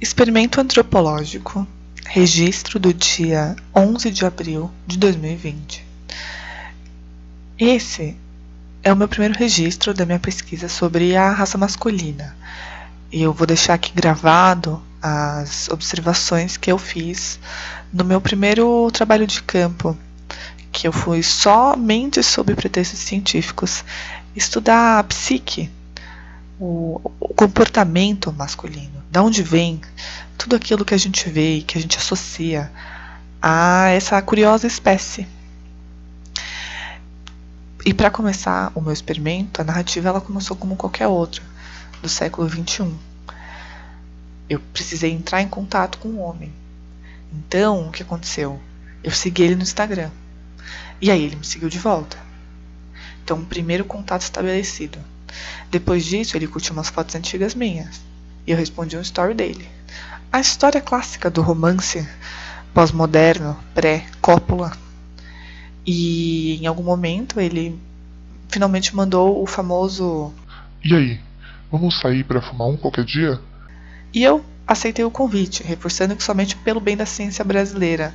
Experimento antropológico, registro do dia 11 de abril de 2020. Esse é o meu primeiro registro da minha pesquisa sobre a raça masculina. Eu vou deixar aqui gravado as observações que eu fiz no meu primeiro trabalho de campo, que eu fui somente sob pretextos científicos estudar a psique, o comportamento masculino, de onde vem tudo aquilo que a gente vê e que a gente associa a essa curiosa espécie. E para começar o meu experimento, a narrativa ela começou como qualquer outra, do século XXI. Eu precisei entrar em contato com o homem. Então, o que aconteceu? Eu segui ele no Instagram. E aí ele me seguiu de volta. Então, o primeiro contato estabelecido. Depois disso, ele curtiu umas fotos antigas minhas. E eu respondi um story dele. A história clássica do romance pós-moderno, pré-cópula. E em algum momento, ele finalmente mandou o famoso... E aí, vamos sair pra fumar um qualquer dia? E eu aceitei o convite, reforçando que somente pelo bem da ciência brasileira.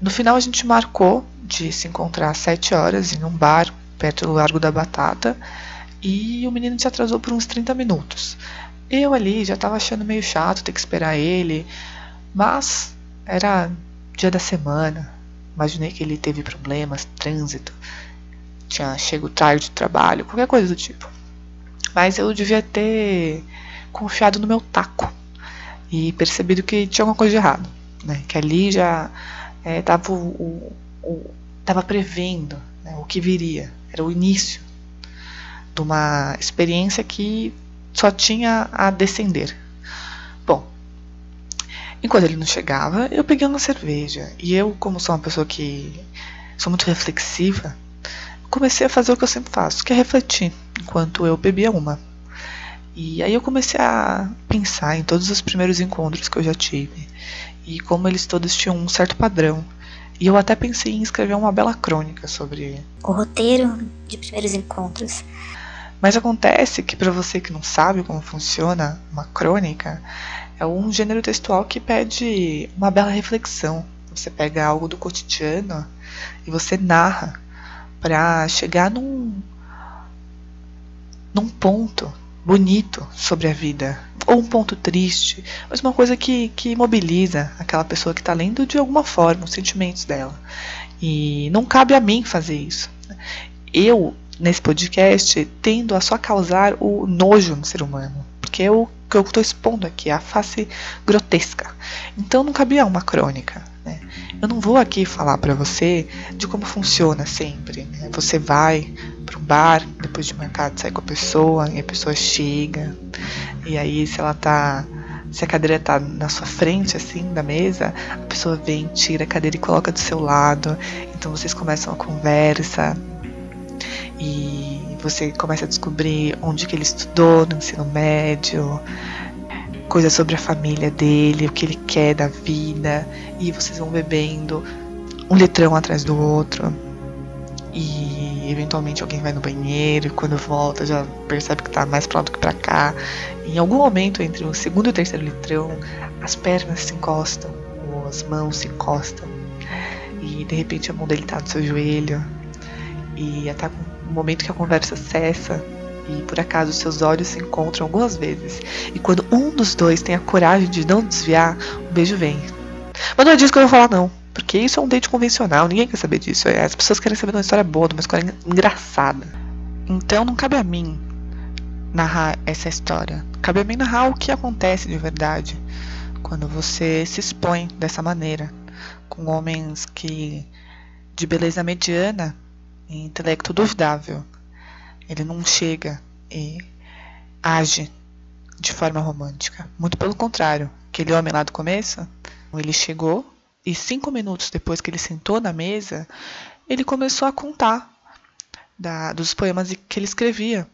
No final, a gente marcou de se encontrar às 7 horas em um bar perto do Largo da Batata. E o menino se atrasou por uns 30 minutos. Eu ali já estava achando meio chato ter que esperar ele, mas era dia da semana. Imaginei que ele teve problemas, trânsito, tinha chego tarde do trabalho, qualquer coisa do tipo. Mas eu devia ter confiado no meu taco e percebido que tinha alguma coisa de errado, né? Que ali já estava prevendo, né, o que viria. Era o início de uma experiência que só tinha a descender. Bom, enquanto ele não chegava, eu peguei uma cerveja. E eu, como sou uma pessoa que sou muito reflexiva, comecei a fazer o que eu sempre faço, que é refletir, enquanto eu bebia uma. E aí eu comecei a pensar em todos os primeiros encontros que eu já tive, e como eles todos tinham um certo padrão. E eu até pensei em escrever uma bela crônica sobre... o roteiro de primeiros encontros. Mas acontece que, para você que não sabe como funciona uma crônica, é um gênero textual que pede uma bela reflexão. Você pega algo do cotidiano e você narra para chegar num ponto bonito sobre a vida, ou um ponto triste, mas uma coisa que mobiliza aquela pessoa que está lendo de alguma forma, os sentimentos dela. E não cabe a mim fazer isso. Eu, nesse podcast, tendo a só causar o nojo no ser humano, porque o que eu estou expondo aqui é a face grotesca. Então não cabia uma crônica, né? Eu não vou aqui falar para você de como funciona sempre, né? Você vai para um bar, depois de marcado sai com a pessoa, e a pessoa chega, e aí se a cadeira tá na sua frente, assim, da mesa, a pessoa vem, tira a cadeira e coloca do seu lado, então vocês começam a conversa, e você começa a descobrir onde que ele estudou no ensino médio, coisas sobre a família dele, o que ele quer da vida, e vocês vão bebendo um litrão atrás do outro, e eventualmente alguém vai no banheiro, e quando volta já percebe que tá mais pra lá do que pra cá. Em algum momento, entre o segundo e o terceiro litrão, as pernas se encostam, ou as mãos se encostam, e de repente a mão dele tá no seu joelho, e até o momento que a conversa cessa, e por acaso os seus olhos se encontram algumas vezes, e quando um dos dois tem a coragem de não desviar, o beijo vem. Mas não é disso que eu vou falar, não, porque isso é um date convencional, ninguém quer saber disso. As pessoas querem saber de uma história boa, de uma história engraçada. Então não cabe a mim narrar essa história, cabe a mim narrar o que acontece de verdade quando você se expõe dessa maneira, com homens que de beleza mediana e intelecto duvidável. Ele não chega e age de forma romântica. Muito pelo contrário. Aquele homem lá do começo, ele chegou e 5 minutos depois que ele sentou na mesa, ele começou a contar dos poemas que ele escrevia.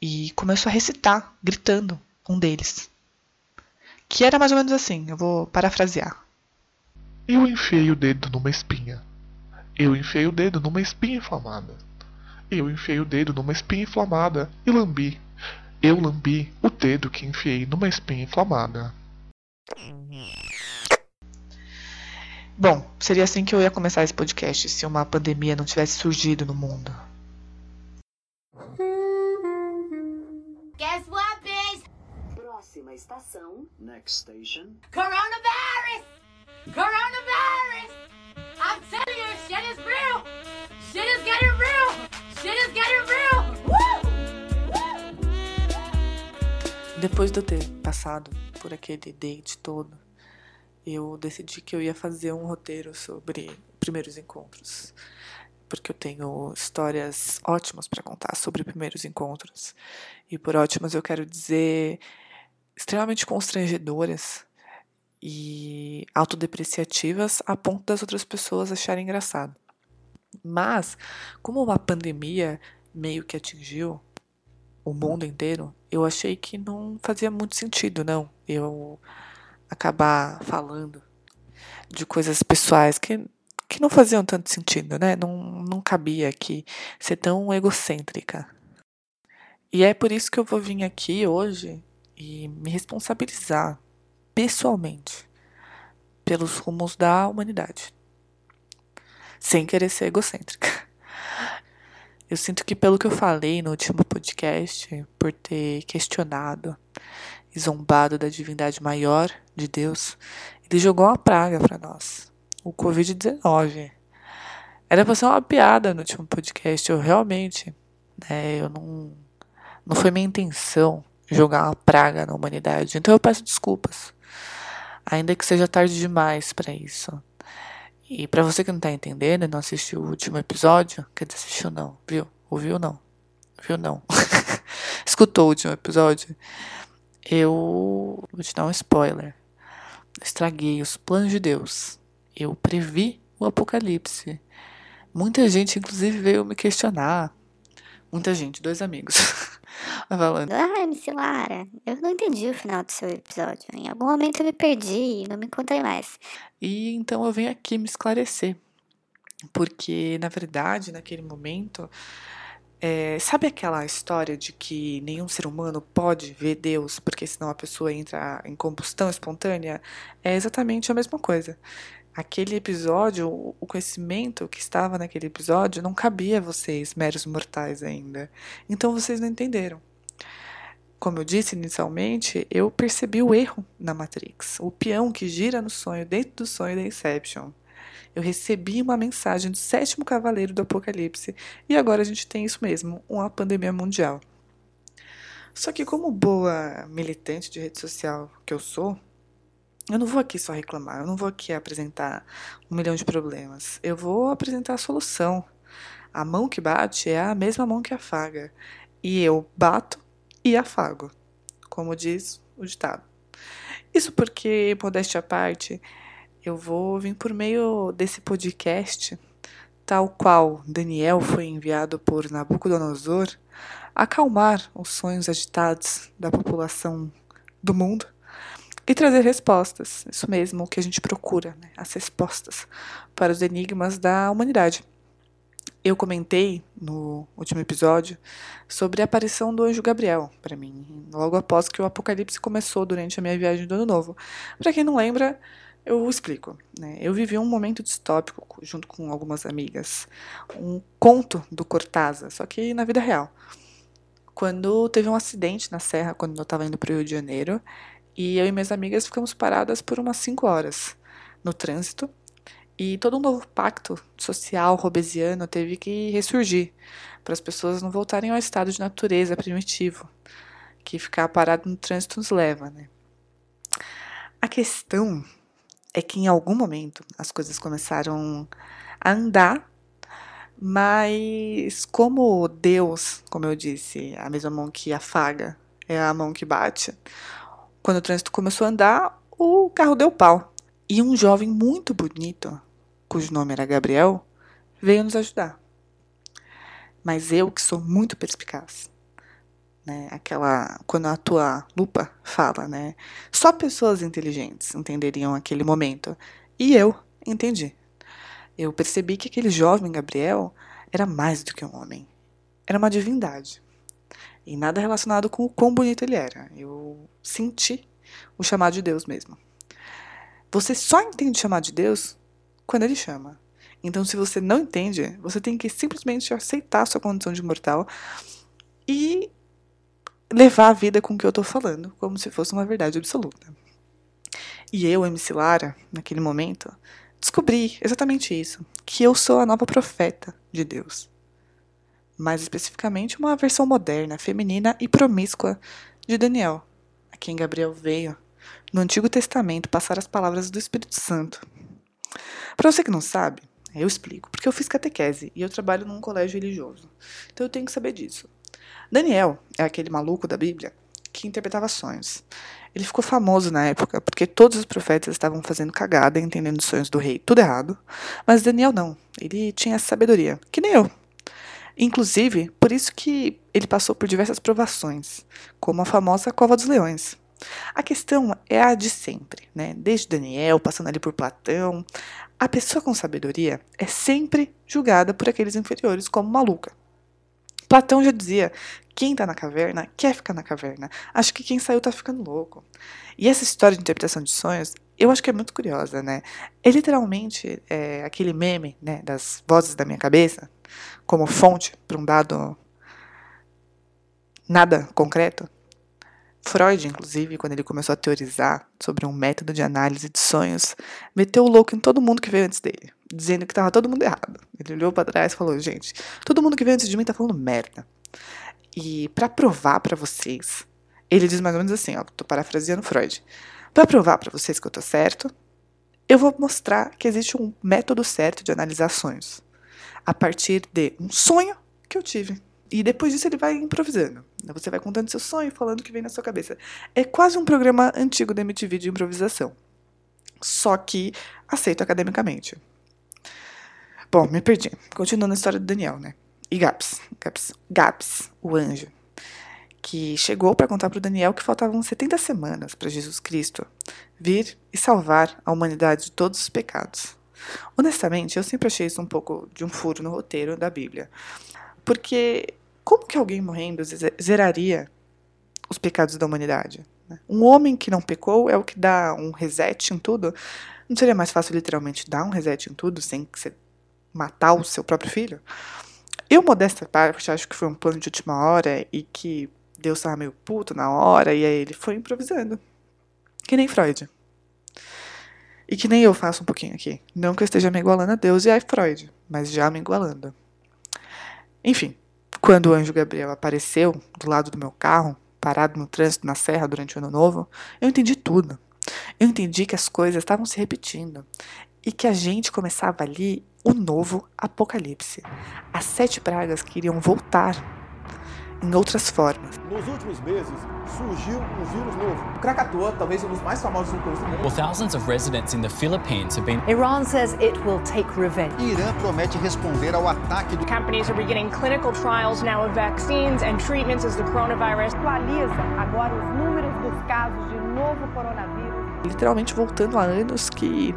E começou a recitar, gritando, um deles. Que era mais ou menos assim, eu vou parafrasear. Eu enfiei o dedo numa espinha. Eu enfiei o dedo numa espinha inflamada. Eu enfiei o dedo numa espinha inflamada e lambi. Eu lambi o dedo que enfiei numa espinha inflamada. Bom, seria assim que eu ia começar esse podcast se uma pandemia não tivesse surgido no mundo. Guess what, bitch? Próxima estação. Next station. Coronavirus! Coronavirus! I'm telling you, shit is real! Shit is getting real! Shit is getting real! Woo! Woo! Depois de eu ter passado por aquele date todo, eu decidi que eu ia fazer um roteiro sobre primeiros encontros, porque eu tenho histórias ótimas para contar sobre primeiros encontros. E por ótimas eu quero dizer extremamente constrangedoras e autodepreciativas a ponto das outras pessoas acharem engraçado. Mas, como a pandemia meio que atingiu o mundo inteiro, eu achei que não fazia muito sentido, não. Eu acabar falando de coisas pessoais que não faziam tanto sentido, né? Não cabia aqui ser tão egocêntrica. E é por isso que eu vou vir aqui hoje e me responsabilizar pessoalmente pelos rumos da humanidade. Sem querer ser egocêntrica. Eu sinto que pelo que eu falei no último podcast, por ter questionado e zombado da divindade maior, de Deus, ele jogou uma praga para nós, o Covid-19. Era pra ser uma piada no último podcast, eu realmente, né, não foi minha intenção jogar uma praga na humanidade, então eu peço desculpas, ainda que seja tarde demais para isso. E para você que não tá entendendo e não assistiu o último episódio, quer dizer, assistiu não, viu? Ouviu não? Viu não? Escutou o último episódio? Eu vou te dar um spoiler. Estraguei os planos de Deus. Eu previ o apocalipse. Muita gente, inclusive, veio me questionar. Muita gente, dois amigos. Falando. Ah, MC Lara, eu não entendi o final do seu episódio. Em algum momento eu me perdi e não me contei mais. E então eu venho aqui me esclarecer. Porque, na verdade, naquele momento... sabe aquela história de que nenhum ser humano pode ver Deus porque senão a pessoa entra em combustão espontânea? É exatamente a mesma coisa. Aquele episódio, o conhecimento que estava naquele episódio não cabia a vocês, meros mortais ainda. Então vocês não entenderam. Como eu disse inicialmente, eu percebi o erro na Matrix. O peão que gira no sonho, dentro do sonho da Inception. Eu recebi uma mensagem do 7º cavaleiro do Apocalipse, e agora a gente tem isso mesmo, uma pandemia mundial. Só que como boa militante de rede social que eu sou, eu não vou aqui só reclamar, eu não vou aqui apresentar 1 milhão de problemas. Eu vou apresentar a solução. A mão que bate é a mesma mão que afaga, e eu bato e afago, como diz o ditado. Isso porque, modéstia à parte... Eu vou vir por meio desse podcast, tal qual Daniel foi enviado por Nabucodonosor, acalmar os sonhos agitados da população do mundo e trazer respostas. Isso mesmo, o que a gente procura, né? As respostas para os enigmas da humanidade. Eu comentei no último episódio sobre a aparição do anjo Gabriel, para mim, logo após que o apocalipse começou durante a minha viagem do Ano Novo. Para quem não lembra... Eu explico, né? Eu vivi um momento distópico junto com algumas amigas, um conto do Cortázar, só que na vida real. Quando teve um acidente na serra, quando eu estava indo para o Rio de Janeiro, e eu e minhas amigas ficamos paradas por umas 5 horas no trânsito, e todo um novo pacto social robesiano teve que ressurgir, para as pessoas não voltarem ao estado de natureza primitivo, que ficar parado no trânsito nos leva, né? A questão... é que em algum momento as coisas começaram a andar, mas como Deus, como eu disse, a mesma mão que afaga é a mão que bate, quando o trânsito começou a andar, o carro deu pau. E um jovem muito bonito, cujo nome era Gabriel, veio nos ajudar. Mas eu, que sou muito perspicaz, né, aquela, quando a tua lupa fala, né, só pessoas inteligentes entenderiam aquele momento. E eu entendi. Eu percebi que aquele jovem Gabriel era mais do que um homem. Era uma divindade. E nada relacionado com o quão bonito ele era. Eu senti o chamado de Deus mesmo. Você só entende o chamado de Deus quando ele chama. Então, se você não entende, você tem que simplesmente aceitar a sua condição de mortal e levar a vida com o que eu tô falando, como se fosse uma verdade absoluta. E eu, MC Lara, naquele momento, descobri exatamente isso, que eu sou a nova profeta de Deus. Mais especificamente, uma versão moderna, feminina e promíscua de Daniel, a quem Gabriel veio, no Antigo Testamento, passar as palavras do Espírito Santo. Para você que não sabe, eu explico, porque eu fiz catequese e eu trabalho num colégio religioso, então eu tenho que saber disso. Daniel é aquele maluco da Bíblia que interpretava sonhos. Ele ficou famoso na época porque todos os profetas estavam fazendo cagada, entendendo os sonhos do rei, tudo errado, mas Daniel não, ele tinha sabedoria, que nem eu. Inclusive, por isso que ele passou por diversas provações, como a famosa Cova dos Leões. A questão é a de sempre, né? Desde Daniel, passando ali por Platão, a pessoa com sabedoria é sempre julgada por aqueles inferiores como maluca. Platão já dizia, quem tá na caverna quer ficar na caverna, acho que quem saiu tá ficando louco. E essa história de interpretação de sonhos, eu acho que é muito curiosa, né? É literalmente aquele meme, né, das vozes da minha cabeça, como fonte para um dado nada concreto. Freud, inclusive, quando ele começou a teorizar sobre um método de análise de sonhos, meteu o louco em todo mundo que veio antes dele, dizendo que estava todo mundo errado. Ele olhou para trás e falou, gente, todo mundo que veio antes de mim está falando merda. E para provar para vocês, ele diz mais ou menos assim, ó, tô parafraseando Freud, para provar para vocês que eu tô certo, eu vou mostrar que existe um método certo de analisar sonhos, a partir de um sonho que eu tive. E depois disso ele vai improvisando. Você vai contando seu sonho, falando o que vem na sua cabeça. É quase um programa antigo da MTV de improvisação. Só que aceito academicamente. Bom, me perdi. Continuando a história do Daniel, né? E Gabs, o anjo, que chegou para contar para o Daniel que faltavam 70 semanas para Jesus Cristo vir e salvar a humanidade de todos os pecados. Honestamente, eu sempre achei isso um pouco de um furo no roteiro da Bíblia. Porque como que alguém morrendo zeraria os pecados da humanidade? Um homem que não pecou é o que dá um reset em tudo? Não seria mais fácil literalmente dar um reset em tudo sem que você matar o seu próprio filho? Eu, modesta parte, acho que foi um plano de última hora e que Deus estava meio puto na hora e aí ele foi improvisando. Que nem Freud. E que nem eu faço um pouquinho aqui. Não que eu esteja me igualando a Deus e a Freud, mas já me igualando. Enfim, quando o anjo Gabriel apareceu do lado do meu carro, parado no trânsito na serra durante o ano novo, eu entendi tudo. Eu entendi que as coisas estavam se repetindo e que a gente começava ali o novo apocalipse. As 7 pragas que iriam voltar em outras formas. Nos últimos meses, surgiu um vírus novo. Krakatoa, talvez um dos mais famosos vírus do mundo. Well, thousands of residents in the Philippines have been... Iran says it will take revenge. Irã promete responder ao ataque do... Companies are beginning clinical trials now of vaccines and treatments as the coronavirus... Atualiza agora os números dos casos de novo coronavírus. Literalmente voltando a anos que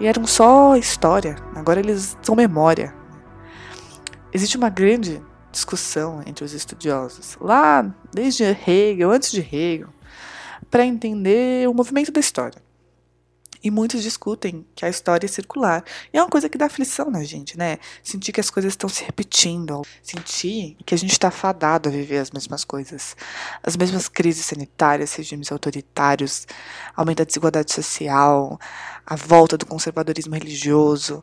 eram só história. Agora eles são memória. Existe uma grande discussão entre os estudiosos, lá desde Hegel, antes de Hegel, para entender o movimento da história. E muitos discutem que a história é circular. E é uma coisa que dá aflição na gente, né? Sentir que as coisas estão se repetindo, sentir que a gente está fadado a viver as mesmas coisas, as mesmas crises sanitárias, regimes autoritários, aumento da desigualdade social, a volta do conservadorismo religioso.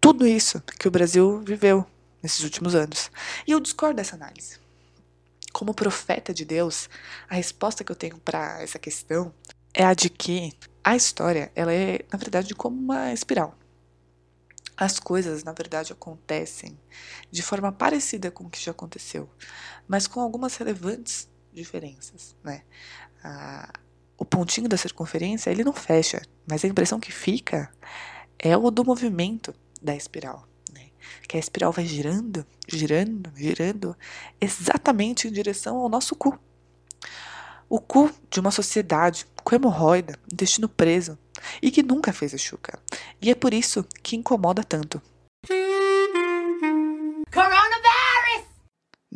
Tudo isso que o Brasil viveu nesses últimos anos. E eu discordo dessa análise. Como profeta de Deus, a resposta que eu tenho para essa questão é a de que a história, ela é, na verdade, como uma espiral. As coisas, na verdade, acontecem de forma parecida com o que já aconteceu, mas com algumas relevantes diferenças, né? O pontinho da circunferência, ele não fecha, mas a impressão que fica é o do movimento da espiral. Que a espiral vai girando, girando, girando, exatamente em direção ao nosso cu. O cu de uma sociedade com hemorroida, intestino preso, e que nunca fez a chuca. E é por isso que incomoda tanto. Coronavirus!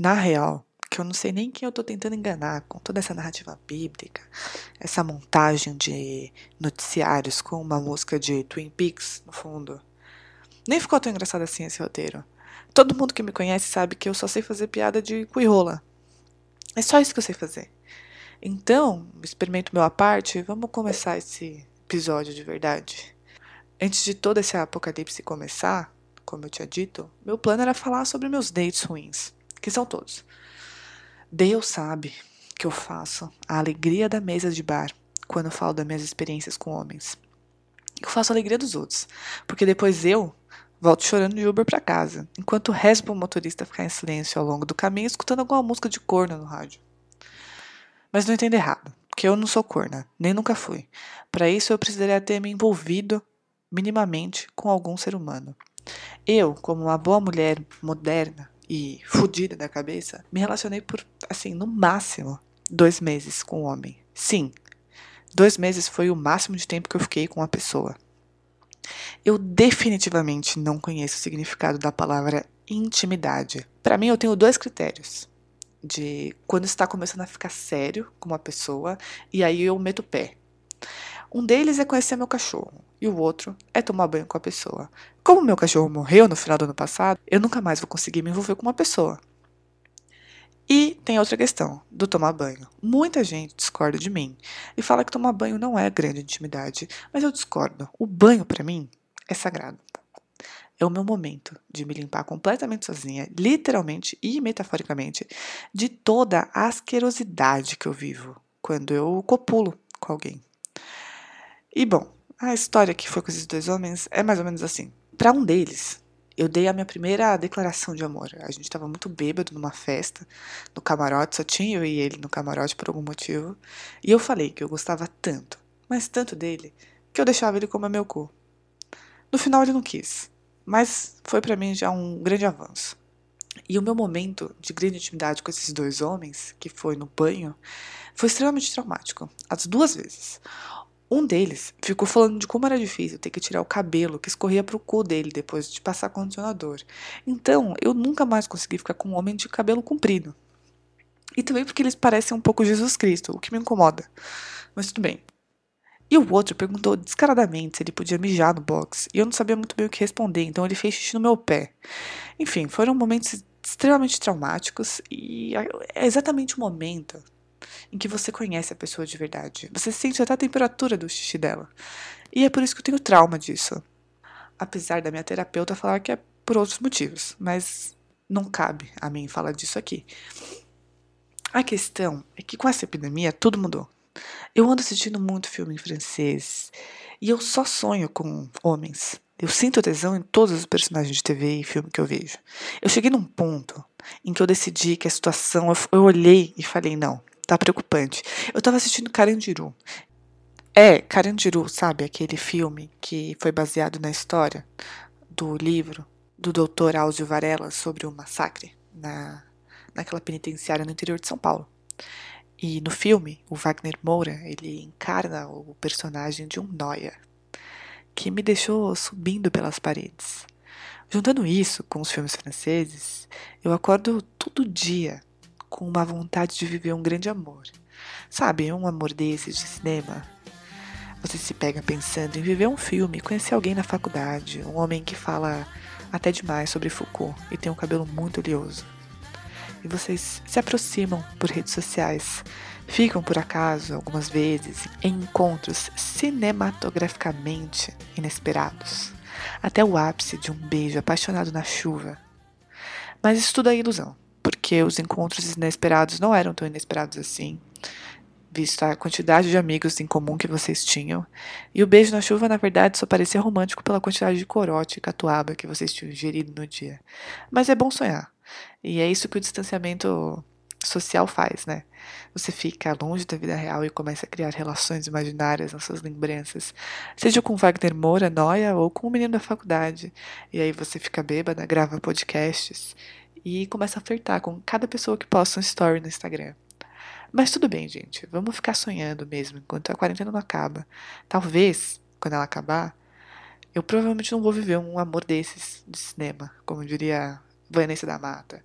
na real, que eu não sei nem quem eu tô tentando enganar com toda essa narrativa bíblica, essa montagem de noticiários com uma música de Twin Peaks, no fundo. Nem ficou tão engraçado assim esse roteiro. Todo mundo que me conhece sabe que eu só sei fazer piada de cu e rola. É só isso que eu sei fazer. Então, experimento meu à parte, vamos começar esse episódio de verdade. Antes de todo esse apocalipse começar, como eu tinha dito, meu plano era falar sobre meus dates ruins, que são todos. Deus sabe que eu faço a alegria da mesa de bar quando eu falo das minhas experiências com homens. Eu faço a alegria dos outros, porque depois eu volto chorando de Uber pra casa, enquanto o resto do motorista ficar em silêncio ao longo do caminho escutando alguma música de corno no rádio. Mas não entendo errado, porque eu não sou corna, nem nunca fui. Para isso eu precisaria ter me envolvido minimamente com algum ser humano. Eu, como uma boa mulher moderna e fodida da cabeça, me relacionei por, assim, no máximo 2 meses com um homem. Sim, 2 meses foi o máximo de tempo que eu fiquei com uma pessoa. Eu definitivamente não conheço o significado da palavra intimidade. Para mim, eu tenho 2 critérios. De quando está começando a ficar sério com uma pessoa, e aí eu meto o pé. Um deles é conhecer meu cachorro, e o outro é tomar banho com a pessoa. Como meu cachorro morreu no final do ano passado, eu nunca mais vou conseguir me envolver com uma pessoa. E tem outra questão, do tomar banho. Muita gente discorda de mim, e fala que tomar banho não é grande intimidade, mas eu discordo. O banho, pra mim, é sagrado. É o meu momento de me limpar completamente sozinha, literalmente e metaforicamente, de toda a asquerosidade que eu vivo quando eu copulo com alguém. E bom, a história que foi com esses 2 homens é mais ou menos assim. Para um deles, eu dei a minha primeira declaração de amor. A gente estava muito bêbado numa festa, no camarote, só tinha eu e ele no camarote por algum motivo. E eu falei que eu gostava tanto, mas tanto dele, que eu deixava ele comer meu cu. No final ele não quis, mas foi para mim já um grande avanço. E o meu momento de grande intimidade com esses 2 homens, que foi no banho, foi extremamente traumático, as 2 vezes. Um deles ficou falando de como era difícil ter que tirar o cabelo que escorria pro cu dele depois de passar condicionador. Então, eu nunca mais consegui ficar com um homem de cabelo comprido. E também porque eles parecem um pouco Jesus Cristo, o que me incomoda. Mas tudo bem. E o outro perguntou descaradamente se ele podia mijar no box, e eu não sabia muito bem o que responder, então ele fez xixi no meu pé. Enfim, foram momentos extremamente traumáticos, e é exatamente o momento em que você conhece a pessoa de verdade. Você sente até a temperatura do xixi dela. E é por isso que eu tenho trauma disso. Apesar da minha terapeuta falar que é por outros motivos. Mas não cabe a mim falar disso aqui. A questão é que com essa epidemia tudo mudou. Eu ando assistindo muito filme em francês. E eu só sonho com homens. Eu sinto tesão em todos os personagens de TV e filme que eu vejo. Eu cheguei num ponto em que eu decidi que a situação... Eu olhei e falei, não... Tá preocupante. Eu tava assistindo Carandiru. É, Carandiru, sabe? Aquele filme que foi baseado na história do livro do Dr. Drauzio Varela sobre o massacre naquela penitenciária no interior de São Paulo. E no filme, o Wagner Moura, ele encarna o personagem de um nóia que me deixou subindo pelas paredes. Juntando isso com os filmes franceses, eu acordo todo dia com uma vontade de viver um grande amor. Sabe, um amor desses de cinema? Você se pega pensando em viver um filme, conhecer alguém na faculdade, um homem que fala até demais sobre Foucault e tem um cabelo muito oleoso. E vocês se aproximam por redes sociais, ficam por acaso algumas vezes em encontros cinematograficamente inesperados, até o ápice de um beijo apaixonado na chuva. Mas isso tudo é ilusão. Porque os encontros inesperados não eram tão inesperados assim, visto a quantidade de amigos em comum que vocês tinham, e o beijo na chuva, na verdade, só parecia romântico pela quantidade de corote e catuaba que vocês tinham ingerido no dia. Mas é bom sonhar, e é isso que o distanciamento social faz, né? Você fica longe da vida real e começa a criar relações imaginárias nas suas lembranças, seja com Wagner Moura, nóia, ou com o menino da faculdade, e aí você fica bêbada, grava podcasts... E começa a flertar com cada pessoa que posta um story no Instagram. Mas tudo bem, gente. Vamos ficar sonhando mesmo, enquanto a quarentena não acaba. Talvez, quando ela acabar, eu provavelmente não vou viver um amor desses de cinema, como diria Vanessa da Mata.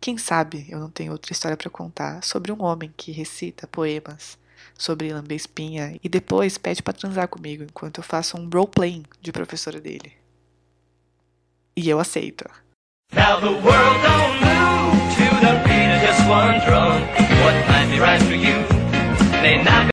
Quem sabe eu não tenho outra história para contar sobre um homem que recita poemas sobre lamber espinha e depois pede para transar comigo enquanto eu faço um role-playing de professora dele. E eu aceito. Now the world don't...